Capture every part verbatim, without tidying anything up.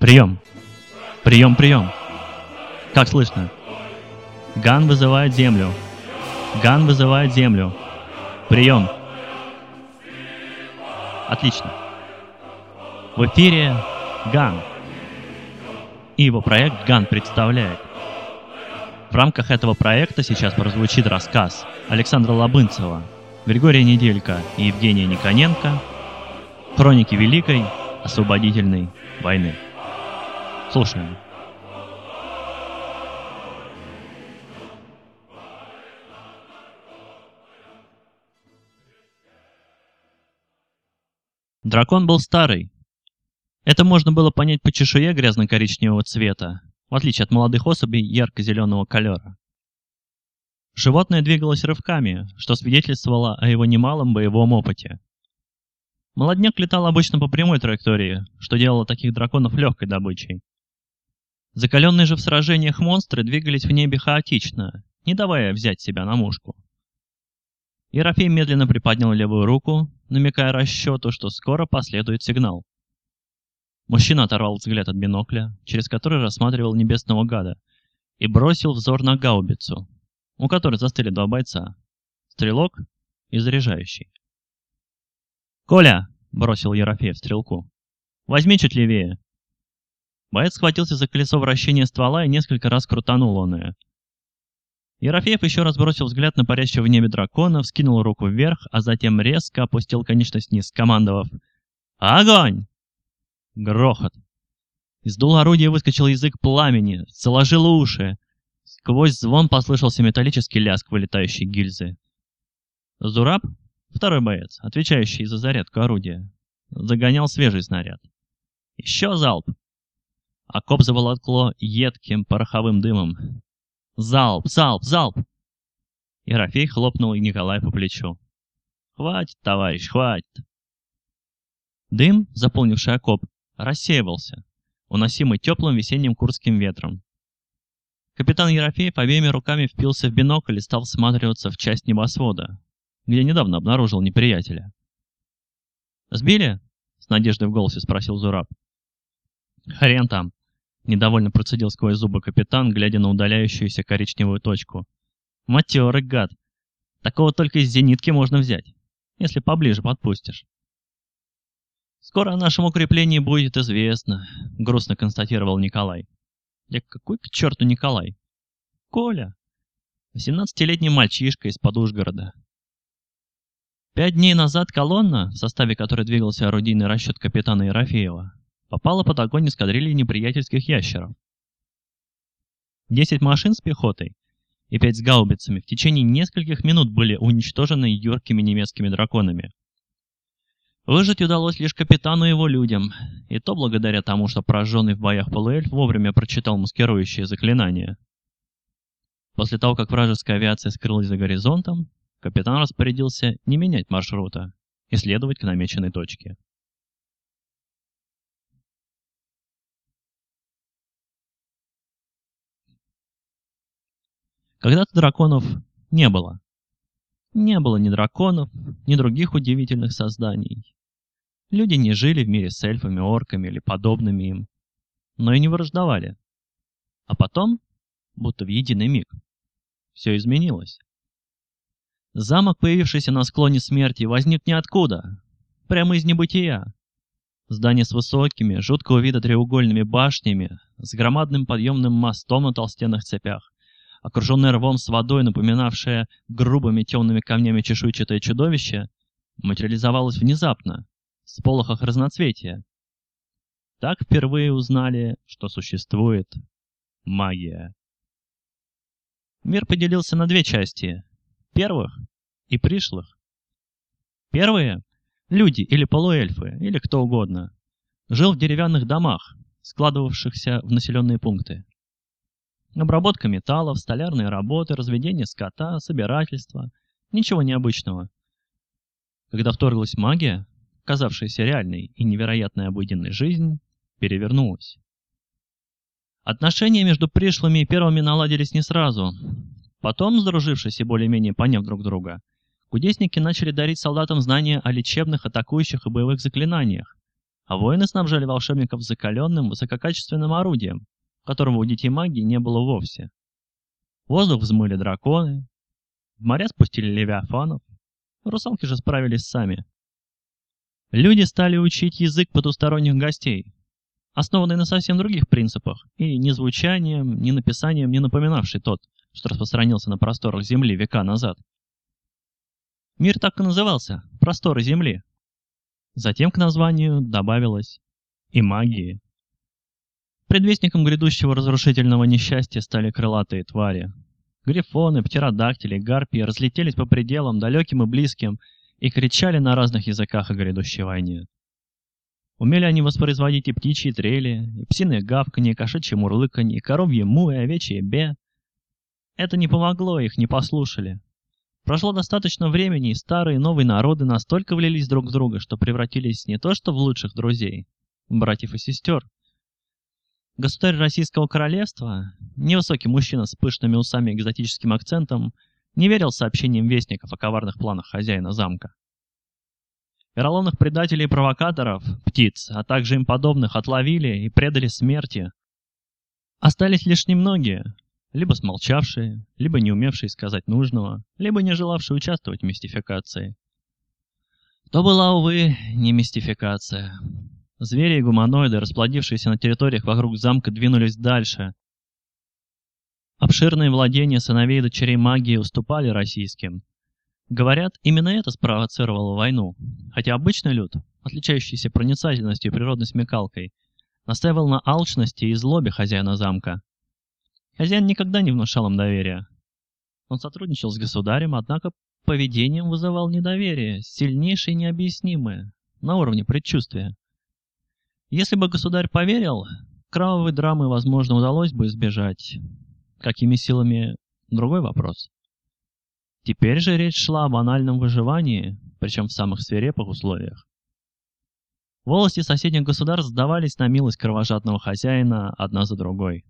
Прием. Прием, прием. Как слышно? Ган вызывает землю. Ган вызывает землю. Прием. Отлично. В эфире Ган. И его проект Ган представляет. В рамках этого проекта сейчас прозвучит рассказ Александра Лобынцева, Григория Неделько и Евгения Никоненко «Хроники великой освободительной войны». Слушаем. Дракон был старый. Это можно было понять по чешуе грязно-коричневого цвета, в отличие от молодых особей ярко-зеленого колера. Животное двигалось рывками, что свидетельствовало о его немалом боевом опыте. Молодняк летал обычно по прямой траектории, что делало таких драконов легкой добычей. Закаленные же в сражениях монстры двигались в небе хаотично, не давая взять себя на мушку. Ерофей медленно приподнял левую руку, намекая расчету, что скоро последует сигнал. Мужчина оторвал взгляд от бинокля, через который рассматривал небесного гада, и бросил взор на гаубицу, у которой застыли два бойца — стрелок и заряжающий. «Коля!» — бросил Ерофеев стрелку. «Возьми чуть левее!» Боец схватился за колесо вращения ствола и несколько раз крутанул оное. Ерофеев еще раз бросил взгляд на парящего в небе дракона, вскинул руку вверх, а затем резко опустил конечность вниз, скомандовав «Огонь!» Грохот. Из дула орудия выскочил язык пламени, заложило уши. Сквозь звон послышался металлический лязг вылетающей гильзы. Зураб, второй боец, отвечающий за зарядку орудия, загонял свежий снаряд. Еще залп. Окоп заволокло едким пороховым дымом. Залп, залп, залп. Ерофей хлопнул Николая по плечу. Хватит, товарищ, хватит. Дым, заполнивший окоп, рассеивался, уносимый теплым весенним курским ветром. Капитан Ерофеев обеими руками впился в бинокль и стал всматриваться в часть небосвода, где недавно обнаружил неприятеля. «Сбили?» — с надеждой в голосе спросил Зураб. «Хрен там!» — недовольно процедил сквозь зубы капитан, глядя на удаляющуюся коричневую точку. «Матерый гад! Такого только из зенитки можно взять, если поближе подпустишь». «Скоро о нашем укреплении будет известно», — грустно констатировал Николай. «Я какой к черту Николай?» «Коля!» восемнадцатилетний мальчишка из-под Ужгорода. Пять дней назад колонна, в составе которой двигался орудийный расчет капитана Ерофеева, попала под огонь эскадрильи неприятельских ящеров. Десять машин с пехотой и пять с гаубицами в течение нескольких минут были уничтожены юркими немецкими драконами. Выжить удалось лишь капитану и его людям, и то благодаря тому, что пораженный в боях полуэльф вовремя прочитал маскирующие заклинания. После того, как вражеская авиация скрылась за горизонтом, капитан распорядился не менять маршрута и следовать к намеченной точке. Когда-то драконов не было. Не было ни драконов, ни других удивительных созданий. Люди не жили в мире с эльфами, орками или подобными им, но и не враждовали. А потом, будто в единый миг, все изменилось. Замок, появившийся на склоне смерти, возник ниоткуда, прямо из небытия. Здание с высокими, жуткого вида треугольными башнями, с громадным подъемным мостом на толстенных цепях, окруженное рвом с водой, напоминавшее грубыми темными камнями чешуйчатое чудовище, материализовалось внезапно, в сполохах разноцветия. Так впервые узнали, что существует магия. Мир поделился на две части — первых и пришлых. Первые — люди или полуэльфы, или кто угодно, жил в деревянных домах, складывавшихся в населенные пункты. Обработка металлов, столярные работы, разведение скота, собирательство. Ничего необычного. Когда вторглась магия, казавшаяся реальной и невероятной обыденной жизнь, перевернулась. Отношения между пришлыми и первыми наладились не сразу. Потом, сдружившись и более-менее поняв друг друга, кудесники начали дарить солдатам знания о лечебных, атакующих и боевых заклинаниях, а воины снабжали волшебников закаленным, высококачественным орудием, которого у детей магии не было вовсе. В воздух взмыли драконы, в моря спустили левиафанов, русалки же справились сами. Люди стали учить язык потусторонних гостей, основанный на совсем других принципах, и ни звучанием, ни написанием не напоминавший тот, что распространился на просторах Земли века назад. Мир так и назывался – просторы Земли. Затем к названию добавилось и магии. Предвестником грядущего разрушительного несчастья стали крылатые твари. Грифоны, птеродактили, гарпии разлетелись по пределам, далеким и близким, и кричали на разных языках о грядущей войне. Умели они воспроизводить и птичьи трели, и псиное гавканье, и кошачье мурлыканье, и коровье му, и овечье бе. Это не помогло, их не послушали. Прошло достаточно времени, и старые и новые народы настолько влились друг в друга, что превратились не то что в лучших друзей, братьев и сестер. Государь Российского Королевства, невысокий мужчина с пышными усами и экзотическим акцентом, не верил сообщениям вестников о коварных планах хозяина замка. Вероломных предателей и провокаторов, птиц, а также им подобных отловили и предали смерти. Остались лишь немногие, либо смолчавшие, либо не умевшие сказать нужного, либо не желавшие участвовать в мистификации. То была, увы, не мистификация. Звери и гуманоиды, расплодившиеся на территориях вокруг замка, двинулись дальше. Обширные владения сыновей и дочерей магии уступали российским. Говорят, именно это спровоцировало войну, хотя обычный люд, отличающийся проницательностью и природной смекалкой, настаивал на алчности и злобе хозяина замка. Хозяин никогда не внушал им доверия. Он сотрудничал с государем, однако поведением вызывал недоверие, сильнейшее и необъяснимое, на уровне предчувствия. Если бы государь поверил, кровавой драмы, возможно, удалось бы избежать. Какими силами – другой вопрос. Теперь же речь шла о банальном выживании, причем в самых свирепых условиях. Волости соседних государств сдавались на милость кровожадного хозяина одна за другой.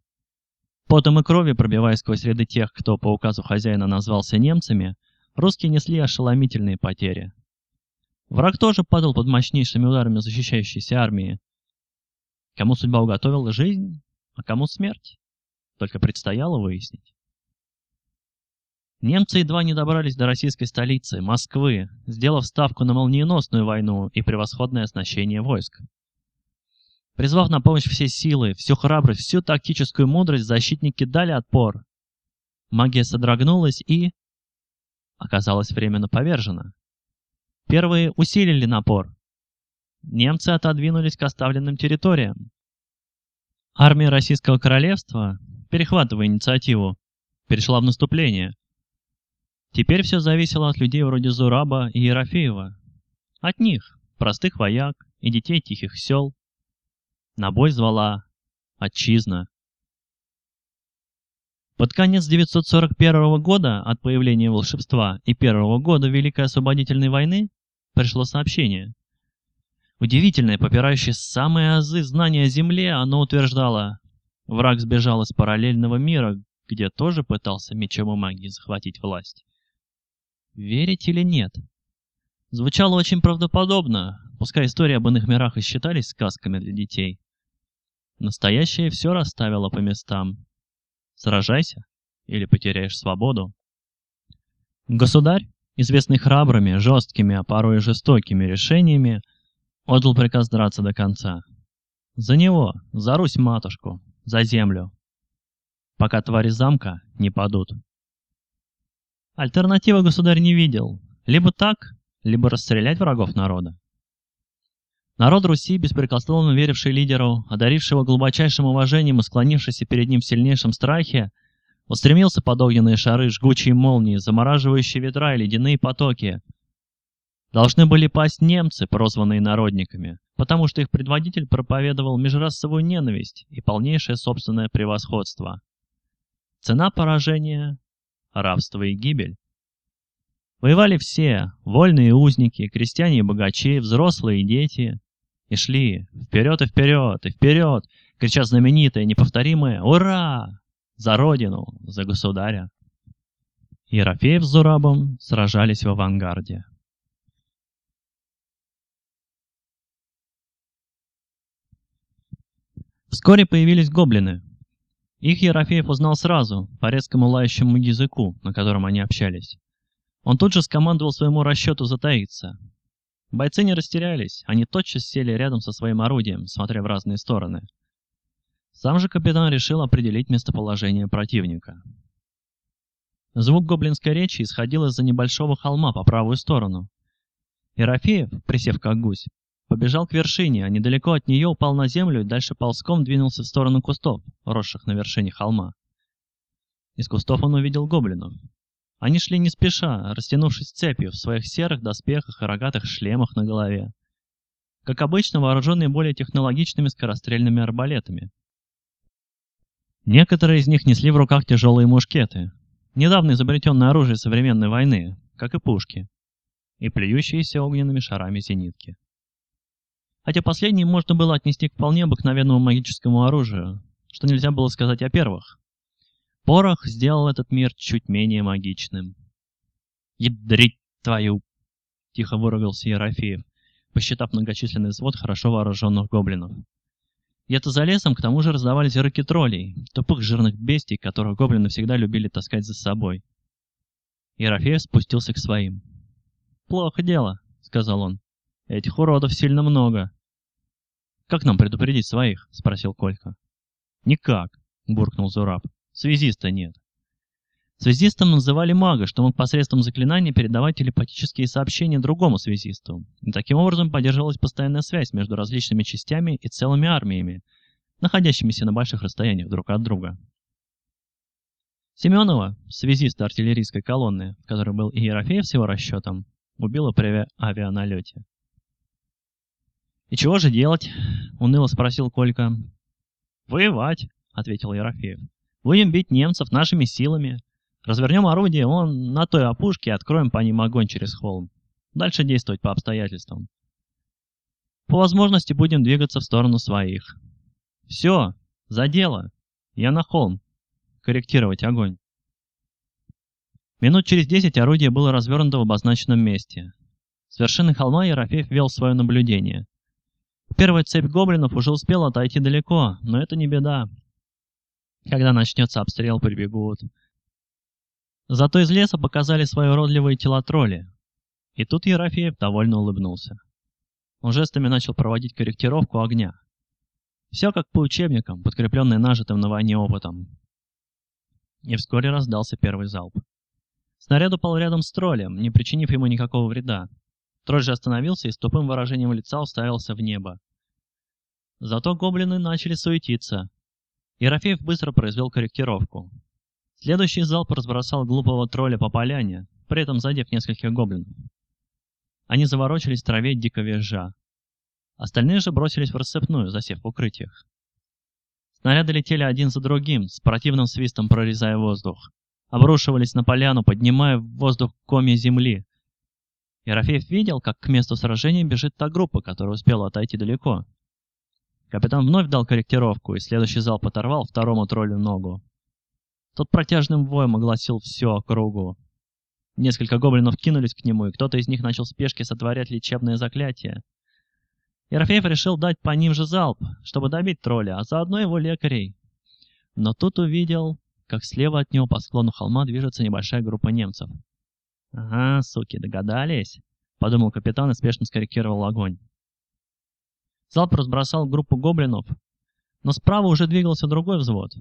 Потом и крови, пробиваясь сквозь ряды тех, кто по указу хозяина назвался немцами, русские несли ошеломительные потери. Враг тоже падал под мощнейшими ударами защищающейся армии. Кому судьба уготовила жизнь, а кому смерть, только предстояло выяснить. Немцы едва не добрались до российской столицы, Москвы, сделав ставку на молниеносную войну и превосходное оснащение войск. Призвав на помощь все силы, всю храбрость, всю тактическую мудрость, защитники дали отпор. Магия содрогнулась и... оказалась временно повержена. Первые усилили напор. Немцы отодвинулись к оставленным территориям. Армия Российского Королевства, перехватывая инициативу, перешла в наступление. Теперь все зависело от людей вроде Зураба и Ерофеева. От них, простых вояк и детей тихих сел. На бой звала отчизна. Под конец тысяча девятьсот сорок первого года от появления волшебства и первого года Великой Освободительной войны пришло сообщение. Удивительное, попирающее самые азы знания о земле, оно утверждало: враг сбежал из параллельного мира, где тоже пытался мечом и магией захватить власть. Верить или нет? Звучало очень правдоподобно, пускай истории об иных мирах и считались сказками для детей. Настоящее все расставило по местам. Сражайся или потеряешь свободу. Государь, известный храбрыми, жесткими, а порой и жестокими решениями, отдал приказ драться до конца. За него, за Русь-матушку, за землю. Пока твари замка не падут. Альтернативы государь не видел. Либо так, либо расстрелять врагов народа. Народ Руси, беспрекословно веривший лидеру, одарившего глубочайшим уважением и склонившийся перед ним в сильнейшем страхе, устремился под огненные шары, жгучие молнии, замораживающие ветра и ледяные потоки. Должны были пасть немцы, прозванные народниками, потому что их предводитель проповедовал межрасовую ненависть и полнейшее собственное превосходство. Цена поражения – рабство и гибель. Воевали все – вольные узники, крестьяне и богачи, взрослые и дети. И шли вперед и вперед и вперед, крича знаменитое, неповторимое «Ура!» за родину, за государя. Ерофеев с Зурабом сражались в авангарде. Вскоре появились гоблины. Их Ерофеев узнал сразу, по резкому лающему языку, на котором они общались. Он тут же скомандовал своему расчету затаиться. Бойцы не растерялись, они тотчас сели рядом со своим орудием, смотря в разные стороны. Сам же капитан решил определить местоположение противника. Звук гоблинской речи исходил из-за небольшого холма по правую сторону. Ерофеев, присев как гусь, побежал к вершине, а недалеко от нее упал на землю и дальше ползком двинулся в сторону кустов, росших на вершине холма. Из кустов он увидел гоблинов. Они шли не спеша, растянувшись цепью в своих серых доспехах и рогатых шлемах на голове. Как обычно, вооруженные более технологичными скорострельными арбалетами. Некоторые из них несли в руках тяжелые мушкеты, недавно изобретенное оружие современной войны, как и пушки, и плюющиеся огненными шарами зенитки. Хотя последние можно было отнести к вполне обыкновенному магическому оружию, что нельзя было сказать о первых. Порох сделал этот мир чуть менее магичным. «Ядрить твою!» — тихо выругался Ерофеев, посчитав многочисленный взвод хорошо вооруженных гоблинов. Где-то за лесом к тому же раздавались рыки троллей, тупых жирных бестий, которых гоблины всегда любили таскать за собой. Ерофеев спустился к своим. «Плохо дело», — сказал он. «Этих уродов сильно много». «Как нам предупредить своих?» — спросил Колька. «Никак», — буркнул Зураб. «Связиста нет». Связистом называли мага, что мог посредством заклинания передавать телепатические сообщения другому связисту. И таким образом поддерживалась постоянная связь между различными частями и целыми армиями, находящимися на больших расстояниях друг от друга. Семенова, связиста артиллерийской колонны, в которой был и Ерофеев с его расчетом, убила при авианалете. «И чего же делать?» — уныло спросил Колька. «Воевать», — ответил Ерофеев. «Будем бить немцев нашими силами. Развернем орудие вон на той опушке и откроем по ним огонь через холм. Дальше действовать по обстоятельствам. По возможности будем двигаться в сторону своих». «Все, за дело. Я на холм. Корректировать огонь». Минут через десять орудие было развернуто в обозначенном месте. С вершины холма Ерофеев вел свое наблюдение. Первая цепь гоблинов уже успела отойти далеко, но это не беда. Когда начнется обстрел, прибегут. Зато из леса показали свои уродливые тела тролли. И тут Ерофеев довольно улыбнулся. Он жестами начал проводить корректировку огня. Все как по учебникам, подкрепленные нажитым на войне опытом. И вскоре раздался первый залп. Снаряд упал рядом с троллем, не причинив ему никакого вреда. Тролль же остановился и с тупым выражением лица уставился в небо. Зато гоблины начали суетиться. Ерофеев быстро произвел корректировку. Следующий залп разбросал глупого тролля по поляне, при этом задев нескольких гоблинов. Они заворочились в траве дико визжа. Остальные же бросились в рассыпную, засев в укрытиях. Снаряды летели один за другим, с противным свистом прорезая воздух. Обрушивались на поляну, поднимая в воздух комья земли. Ерофеев видел, как к месту сражения бежит та группа, которая успела отойти далеко. Капитан вновь дал корректировку, и следующий залп оторвал второму троллю ногу. Тот протяжным воем огласил всю округу. Несколько гоблинов кинулись к нему, и кто-то из них начал в спешке сотворять лечебное заклятие. Ерофеев решил дать по ним же залп, чтобы добить тролля, а заодно его лекарей. Но тут увидел, как слева от него по склону холма движется небольшая группа немцев. «Ага, суки, догадались», — подумал капитан и спешно скорректировал огонь. Залп разбросал группу гоблинов, но справа уже двигался другой взвод.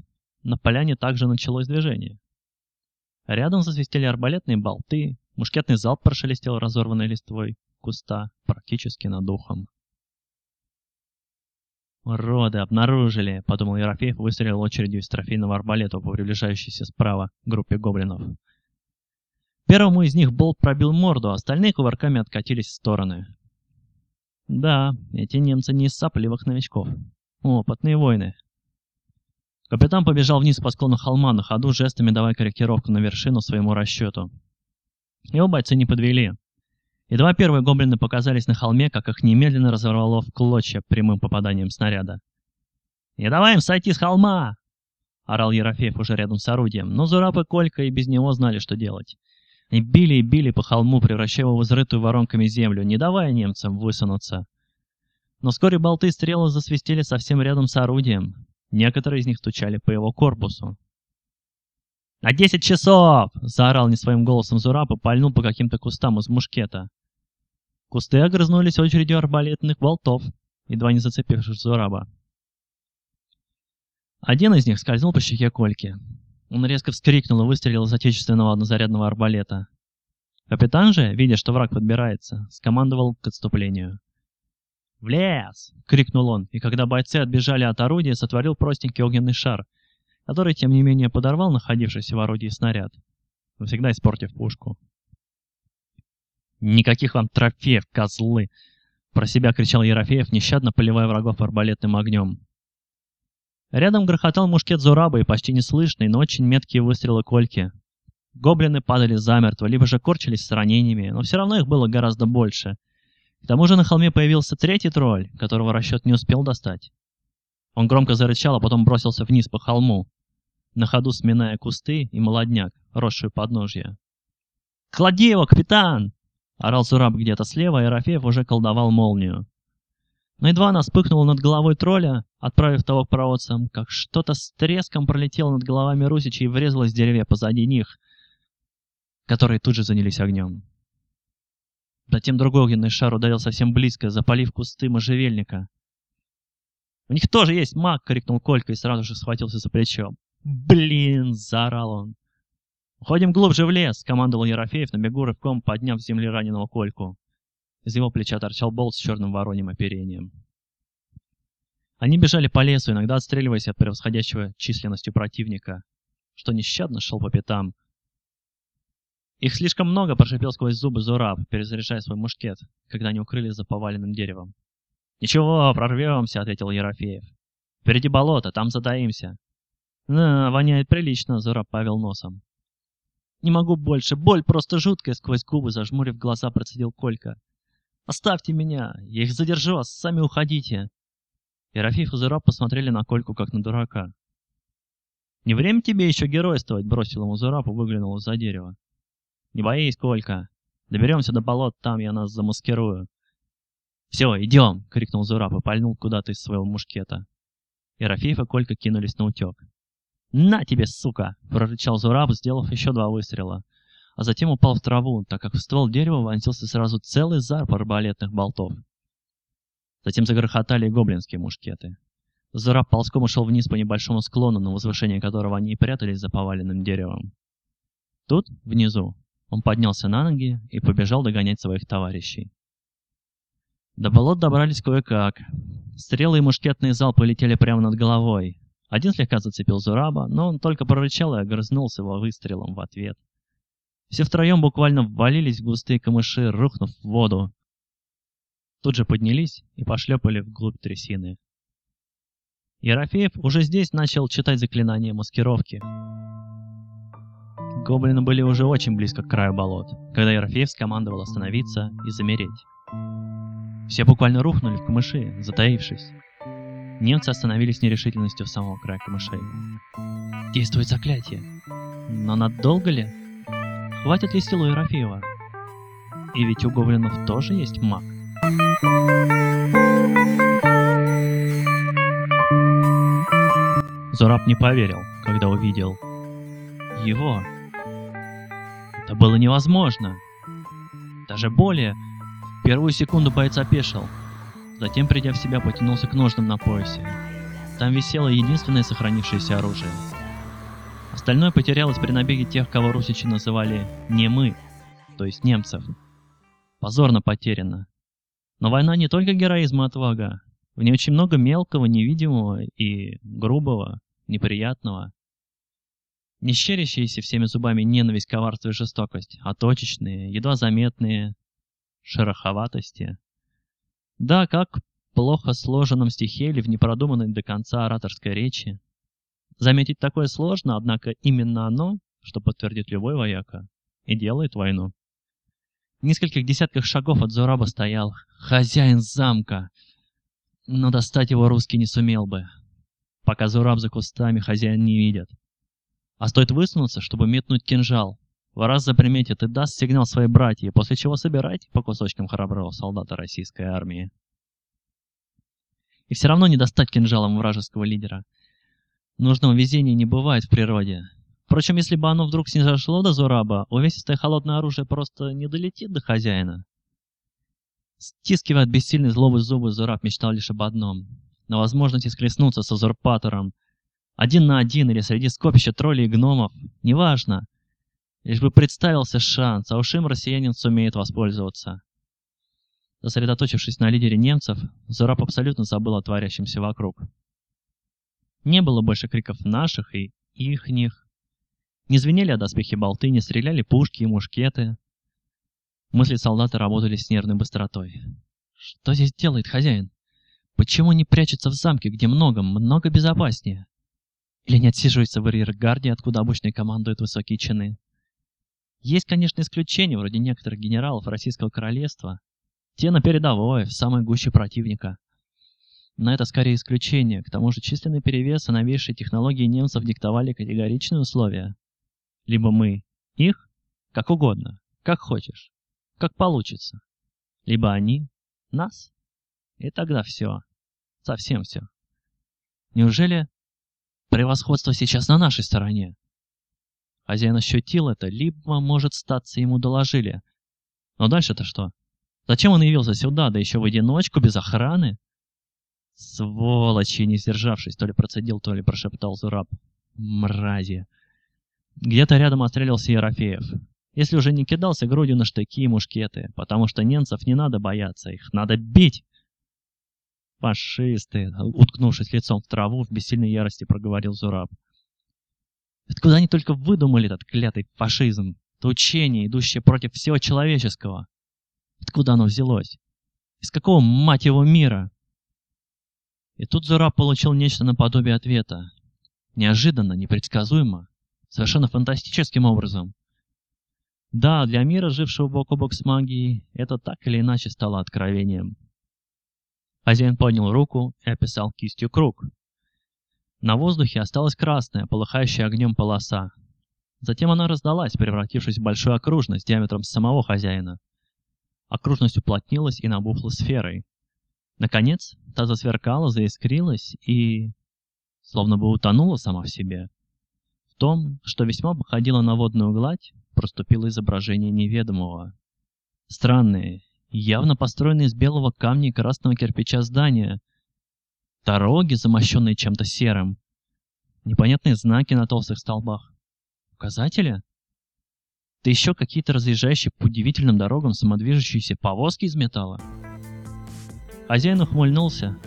На поляне также началось движение. Рядом засвистели арбалетные болты, мушкетный залп прошелестел разорванной листвой куста практически над ухом. «Уроды, обнаружили!» — подумал Ерофеев и выстрелил очередью из трофейного арбалета по приближающейся справа группе гоблинов. Первому из них болт пробил морду, а остальные кувырками откатились в стороны. Да, эти немцы не из сопливых новичков. Опытные воины. Капитан побежал вниз по склону холма, на ходу жестами давая корректировку на вершину своему расчету. Его бойцы не подвели. Едва первые гоблины показались на холме, как их немедленно разорвало в клочья прямым попаданием снаряда. «Не давай им сойти с холма!» — орал Ерофеев уже рядом с орудием, но Зураб и Колька и без него знали, что делать. Они били и били по холму, превращая его в изрытую воронками землю, не давая немцам высунуться. Но вскоре болты и стрелы засвистели совсем рядом с орудием. Некоторые из них стучали по его корпусу. «На десять часов!» — заорал не своим голосом Зураб и пальнул по каким-то кустам из мушкета. Кусты огрызнулись очередью арбалетных болтов, едва не зацепившись Зураба. Один из них скользнул по щеке Кольки. Он резко вскрикнул и выстрелил из отечественного однозарядного арбалета. Капитан же, видя, что враг подбирается, скомандовал к отступлению. «В лес!» — крикнул он, и когда бойцы отбежали от орудия, сотворил простенький огненный шар, который, тем не менее, подорвал находившийся в орудии снаряд, навсегда испортив пушку. «Никаких вам трофеев, козлы!» — про себя кричал Ерофеев, нещадно поливая врагов арбалетным огнем. Рядом грохотал мушкет Зураба и почти неслышные, но очень меткие выстрелы Кольки. Гоблины падали замертво, либо же корчились с ранениями, но все равно их было гораздо больше. К тому же на холме появился третий тролль, которого расчет не успел достать. Он громко зарычал, а потом бросился вниз по холму, на ходу сминая кусты и молодняк, росшую подножья. «Клади его, капитан!» — орал Зураб где-то слева, и Ерофеев уже колдовал молнию. Но едва она вспыхнула над головой тролля, отправив того к проводцам, как что-то с треском пролетело над головами русичей и врезалось в деревья позади них, которые тут же занялись огнем. Затем другой огненный шар ударил совсем близко, запалив кусты можжевельника. «У них тоже есть маг!» — крикнул Колька и сразу же схватился за плечо. «Блин!» — заорал он. «Уходим глубже в лес!» — командовал Ерофеев на бегу, рывком подняв с земли раненого Кольку. Из его плеча торчал болт с черным вороньим оперением. Они бежали по лесу, иногда отстреливаясь от превосходящего численностью противника, что нещадно шел по пятам. «Их слишком много!» — прошипел сквозь зубы Зураб, перезаряжая свой мушкет, когда они укрылись за поваленным деревом. «Ничего, прорвемся!» — ответил Ерофеев. «Впереди болото, там затаимся!» «Да, воняет прилично!» — Зураб повел носом. «Не могу больше! Боль просто жуткая!» — сквозь губы, зажмурив глаза, процедил Колька. «Оставьте меня! Я их задержу вас! Сами уходите!» Ерофеев и Зураб посмотрели на Кольку, как на дурака. «Не время тебе еще геройствовать!» — бросил ему Зураб и выглянул из-за дерева. «Не боись, Колька! Доберемся до болот, там я нас замаскирую!» «Все, идем!» — крикнул Зураб и пальнул куда-то из своего мушкета. Ерофеев и Колька кинулись на утек. «На тебе, сука!» — прорычал Зураб, сделав еще два выстрела, а затем упал в траву, так как в ствол дерева вонзился сразу целый зарп арбалетных болтов. Затем загрохотали гоблинские мушкеты. Зураб ползком ушел вниз по небольшому склону, на возвышении которого они и прятались за поваленным деревом. Тут, внизу, он поднялся на ноги и побежал догонять своих товарищей. До болот добрались кое-как. Стрелы и мушкетные залпы летели прямо над головой. Один слегка зацепил Зураба, но он только прорычал и огрызнулся его выстрелом в ответ. Все втроем буквально ввалились в густые камыши, рухнув в воду. Тут же поднялись и пошлепали вглубь трясины. Ерофеев уже здесь начал читать заклинание маскировки. Гоблины были уже очень близко к краю болот, когда Ерофеев скомандовал остановиться и замереть. Все буквально рухнули в камыши, затаившись. Немцы остановились нерешительностью в самого края камышей. Действует заклятие. Но надолго ли? Хватит ли силу Ерофеева? И ведь у гоблинов тоже есть маг. Зураб не поверил, когда увидел его. Это было невозможно. Даже более... Первую секунду боец опешил, затем, придя в себя, потянулся к ножным на поясе. Там висело единственное сохранившееся оружие. Остальное потерялось при набеге тех, кого русичи называли «не мы», то есть немцев. Позорно потеряно. Но война не только героизм и отвага. В ней очень много мелкого, невидимого и грубого, неприятного. Не щерящиеся всеми зубами ненависть, коварство и жестокость, а точечные, едва заметные шероховатости. Да, как в плохо сложенном стихе или в непродуманной до конца ораторской речи. Заметить такое сложно, однако именно оно, что подтвердит любой вояка, и делает войну. В нескольких десятках шагов от Зураба стоял хозяин замка, но достать его русский не сумел бы. Пока Зураб за кустами, хозяин не видит. А стоит высунуться, чтобы метнуть кинжал. В раз заприметит и даст сигнал своей братье, после чего собирать по кусочкам храброго солдата российской армии. и все равно не достать кинжалом вражеского лидера. Нужного везения не бывает в природе. Впрочем, если бы оно вдруг снизошло до Зураба, увесистое холодное оружие просто не долетит до хозяина. Стискивая от бессильной злобы зубы, Зураб мечтал лишь об одном — на возможности схлестнуться с узурпатором. Один на один или среди скопища троллей и гномов, неважно. Лишь бы представился шанс, а уж им россиянин сумеет воспользоваться. Сосредоточившись на лидере немцев, Зураб абсолютно забыл о творящемся вокруг. Не было больше криков наших и ихних. Не звенели о доспехи болты, не стреляли пушки и мушкеты. Мысли солдата работали с нервной быстротой. Что здесь делает хозяин? Почему не прячется в замке, где много, много безопаснее? Или не отсиживается в арьергарде, откуда обычно командуют высокие чины? Есть, конечно, исключения, вроде некоторых генералов Российского Королевства. Те на передовой, в самой гуще противника. Но это скорее исключение, к тому же численный перевес и новейшие технологии немцев диктовали категоричные условия. Либо мы их, как угодно, как хочешь, как получится. Либо они нас, и тогда все, совсем все. Неужели превосходство сейчас на нашей стороне? Хозяин ощутил это, либо, может, статься ему доложили. Но дальше-то что? Зачем он явился сюда, да еще в одиночку, без охраны? Сволочи, не сдержавшись, то ли процедил, то ли прошептал Зураб. Мрази. Где-то рядом отстрелился Ерофеев. Если уже не кидался грудью на штыки и мушкеты, потому что немцев не надо бояться, их надо бить. Фашисты, уткнувшись лицом в траву, в бессильной ярости проговорил Зураб. Откуда они только выдумали этот клятый фашизм, это учение, идущее против всего человеческого? Откуда оно взялось? Из какого, мать его, мира? И тут Зураб получил нечто наподобие ответа. Неожиданно, непредсказуемо, совершенно фантастическим образом. Да, для мира, жившего бок о бок с магией, это так или иначе стало откровением. Хозяин поднял руку и описал кистью круг. На воздухе осталась красная, полыхающая огнем полоса. Затем она раздалась, превратившись в большую окружность диаметром самого хозяина. Окружность уплотнилась и набухла сферой. Наконец, та засверкала, заискрилась и... словно бы утонула сама в себе. В том, что весьма походило на водную гладь, проступило изображение неведомого. Странные, явно построенные из белого камня и красного кирпича здания. Дороги, замощенные чем-то серым. Непонятные знаки на толстых столбах. Указатели? Да еще какие-то разъезжающие по удивительным дорогам самодвижущиеся повозки из металла. Хозяин ухмыльнулся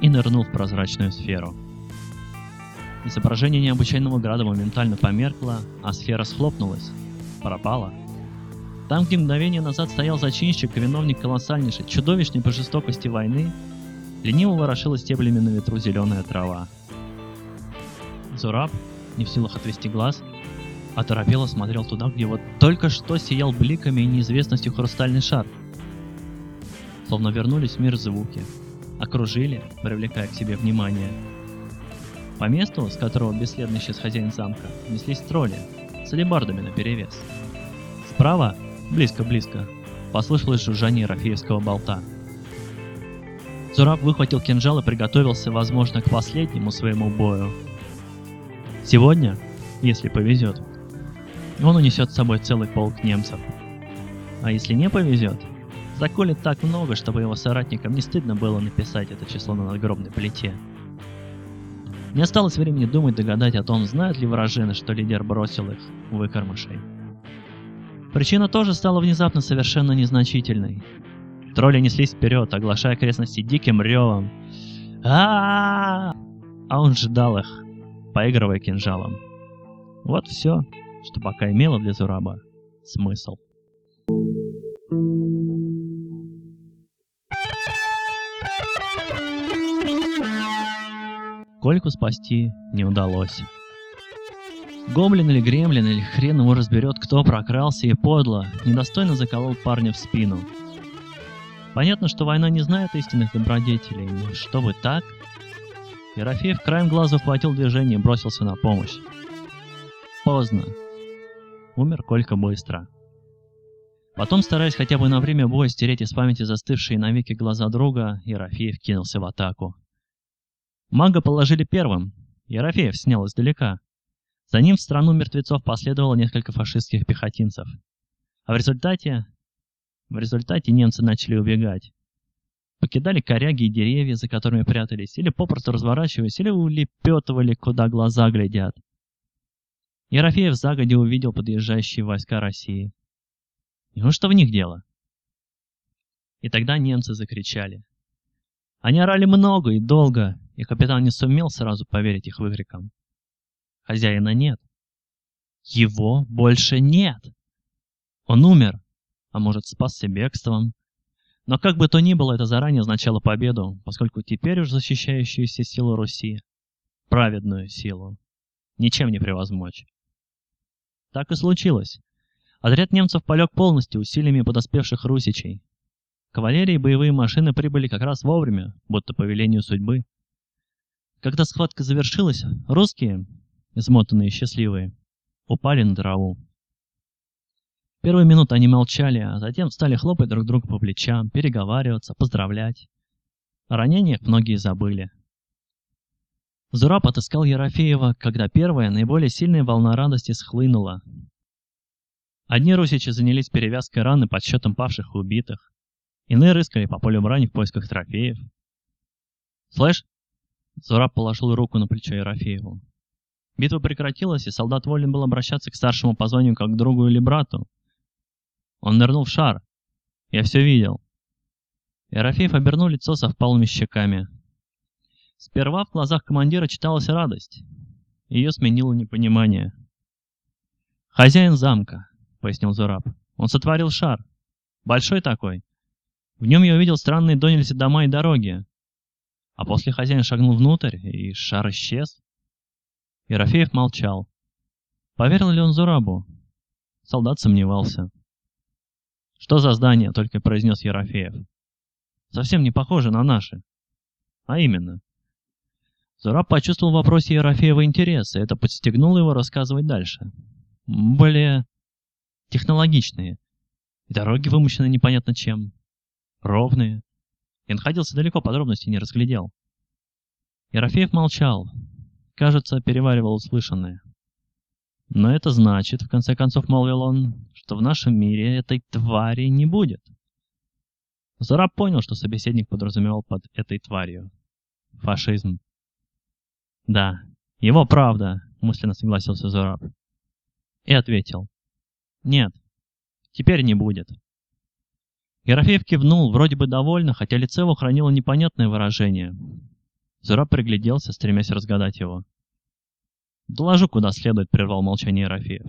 и нырнул в прозрачную сферу. Изображение необычайного града моментально померкло, а сфера схлопнулась, пропала. Там, где мгновение назад стоял зачинщик и виновник колоссальнейшей, чудовищной по жестокости войны, лениво ворошила стеблями на ветру зеленая трава. Зураб, не в силах отвести глаз, оторопело смотрел туда, где вот только что сиял бликами и неизвестностью хрустальный шар. Словно вернулись в мир звуки, окружили, привлекая к себе внимание. По месту, с которого бесследно исчез хозяин замка, неслись тролли с алебардами наперевес. Справа, близко-близко, послышалось жужжание ерофеевского болта. Зураб выхватил кинжал и приготовился, возможно, к последнему своему бою. Сегодня, если повезет, он унесет с собой целый полк немцев. А если не повезет, заколет так много, чтобы его соратникам не стыдно было написать это число на надгробной плите. Не осталось времени думать, догадать о том, знают ли вражины, что лидер бросил их выкормышей. Причина тоже стала внезапно совершенно незначительной. Тролли неслись вперед, оглашая окрестности диким ревом. А-а-а! А он ждал их, поигрывая кинжалом. Вот все, что пока имело для Зураба смысл. Кольку спасти не удалось. Гоблин или гремлин, или хрен его разберет, кто прокрался и подло, недостойно заколол парня в спину. Понятно, что война не знает истинных добродетелей, но чтобы так... Ерофеев краем глаза ухватил движение и бросился на помощь. Поздно. Умер Колька быстро. Потом, стараясь хотя бы на время боя стереть из памяти застывшие навеки глаза друга, Ерофеев кинулся в атаку. Мага положили первым. Ерофеев снял издалека. За ним в страну мертвецов последовало несколько фашистских пехотинцев. А в результате... В результате немцы начали убегать. Покидали коряги и деревья, за которыми прятались, или попросту разворачивались, или улепетывали, куда глаза глядят. Ерофеев загодя увидел подъезжающие войска России. И ну что в них дело? И тогда немцы закричали. Они орали много и долго, и капитан не сумел сразу поверить их выкрикам. Хозяина нет. Его больше нет. Он умер, а может, спасся бегством. Но как бы то ни было, это заранее означало победу, поскольку теперь уж защищающуюся силу Руси, праведную силу, ничем не превозмочь. Так и случилось. Отряд немцев полег полностью усилиями подоспевших русичей. Кавалерия и боевые машины прибыли как раз вовремя, будто по велению судьбы. Когда схватка завершилась, русские, измотанные и счастливые, упали на траву. Первые минуты они молчали, а затем стали хлопать друг друга по плечам, переговариваться, поздравлять. О ранениях многие забыли. Зураб отыскал Ерофеева, когда первая, наиболее сильная волна радости схлынула. Одни русичи занялись перевязкой раны под счетом павших и убитых. Иные рыскали по полю брани в поисках трофеев. «Слышь?» Зураб положил руку на плечо Ерофееву. Битва прекратилась, и солдат волен был обращаться к старшему по званию как к другу или брату. Он нырнул в шар. Я все видел. Ерофеев обернул лицо со впалыми щеками. Сперва в глазах командира читалась радость. Ее сменило непонимание. «Хозяин замка», — пояснил Зураб. «Он сотворил шар. Большой такой. В нем я увидел странные донельзя дома и дороги. А после хозяин шагнул внутрь, и шар исчез». Ерофеев молчал. Поверил ли он Зурабу? Солдат сомневался. «Что за здание?» — только произнес Ерофеев. «Совсем не похоже на наши». «А именно». Зураб почувствовал в вопросе Ерофеева интерес, и это подстегнуло его рассказывать дальше. «Более технологичные. Дороги вымощены непонятно чем. Ровные». Я находился далеко, подробностей не разглядел. Ерофеев молчал. Кажется, переваривал услышанное. «Но это значит, в конце концов, — молвил он, — что в нашем мире этой твари не будет». Зураб понял, что собеседник подразумевал под этой тварью фашизм. «Да, его правда», — мысленно согласился Зураб. И ответил. «Нет, теперь не будет». Ерофеев кивнул, вроде бы довольно, хотя лицо его хранило непонятное выражение. Зураб пригляделся, стремясь разгадать его. «Доложу, куда следует», — прервал молчание Ерофеев.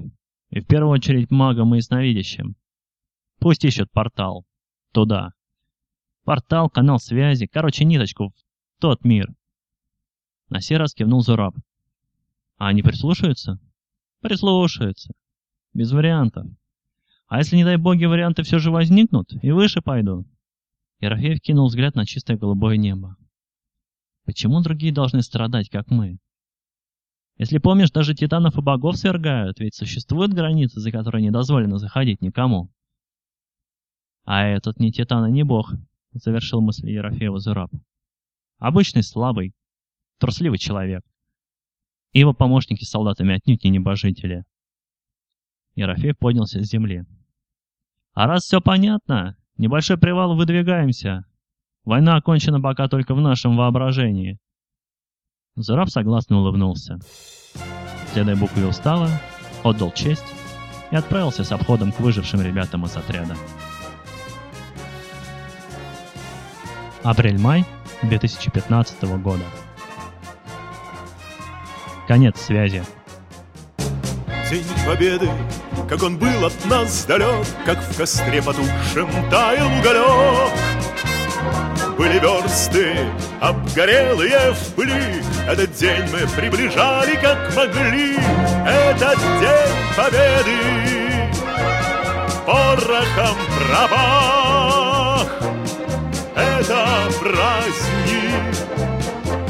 «И в первую очередь магам и ясновидящим. Пусть ищут портал. Туда. Портал, канал связи, короче, ниточку в тот мир». На сей раз кивнул Зураб. «А они прислушаются?» «Прислушаются. Без вариантов. А если, не дай боги, варианты все же возникнут и выше пойдут?» Ерофеев кинул взгляд на чистое голубое небо. «Почему другие должны страдать, как мы? Если помнишь, даже титанов и богов свергают, ведь существуют границы, за которые не дозволено заходить никому». «А этот ни титан и ни бог», — завершил мысли Ерофеева Зураб. «Обычный слабый, трусливый человек. И его помощники с солдатами отнюдь не небожители». Ерофеев поднялся с земли. «А раз все понятно, небольшой привал, выдвигаемся. Война окончена пока только в нашем воображении». Зураб согласно улыбнулся. Следуя букве устава, отдал честь и отправился с обходом к выжившим ребятам из отряда. Апрель-май две тысячи пятнадцатого года. Конец связи. День победы, как он был от нас далек, как в костре потухшем таял уголек. Были версты, обгорелые в пыли. Этот день мы приближали, как могли. Этот день победы порохом пропах. Это праздник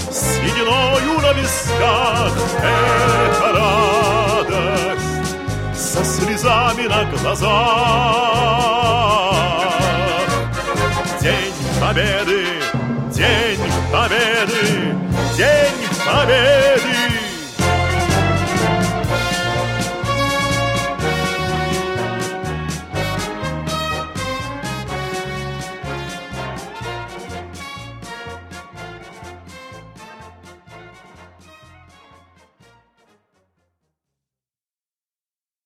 с сединою на висках. Это радость со слезами на глазах. День Победы, День Победы, День Победы.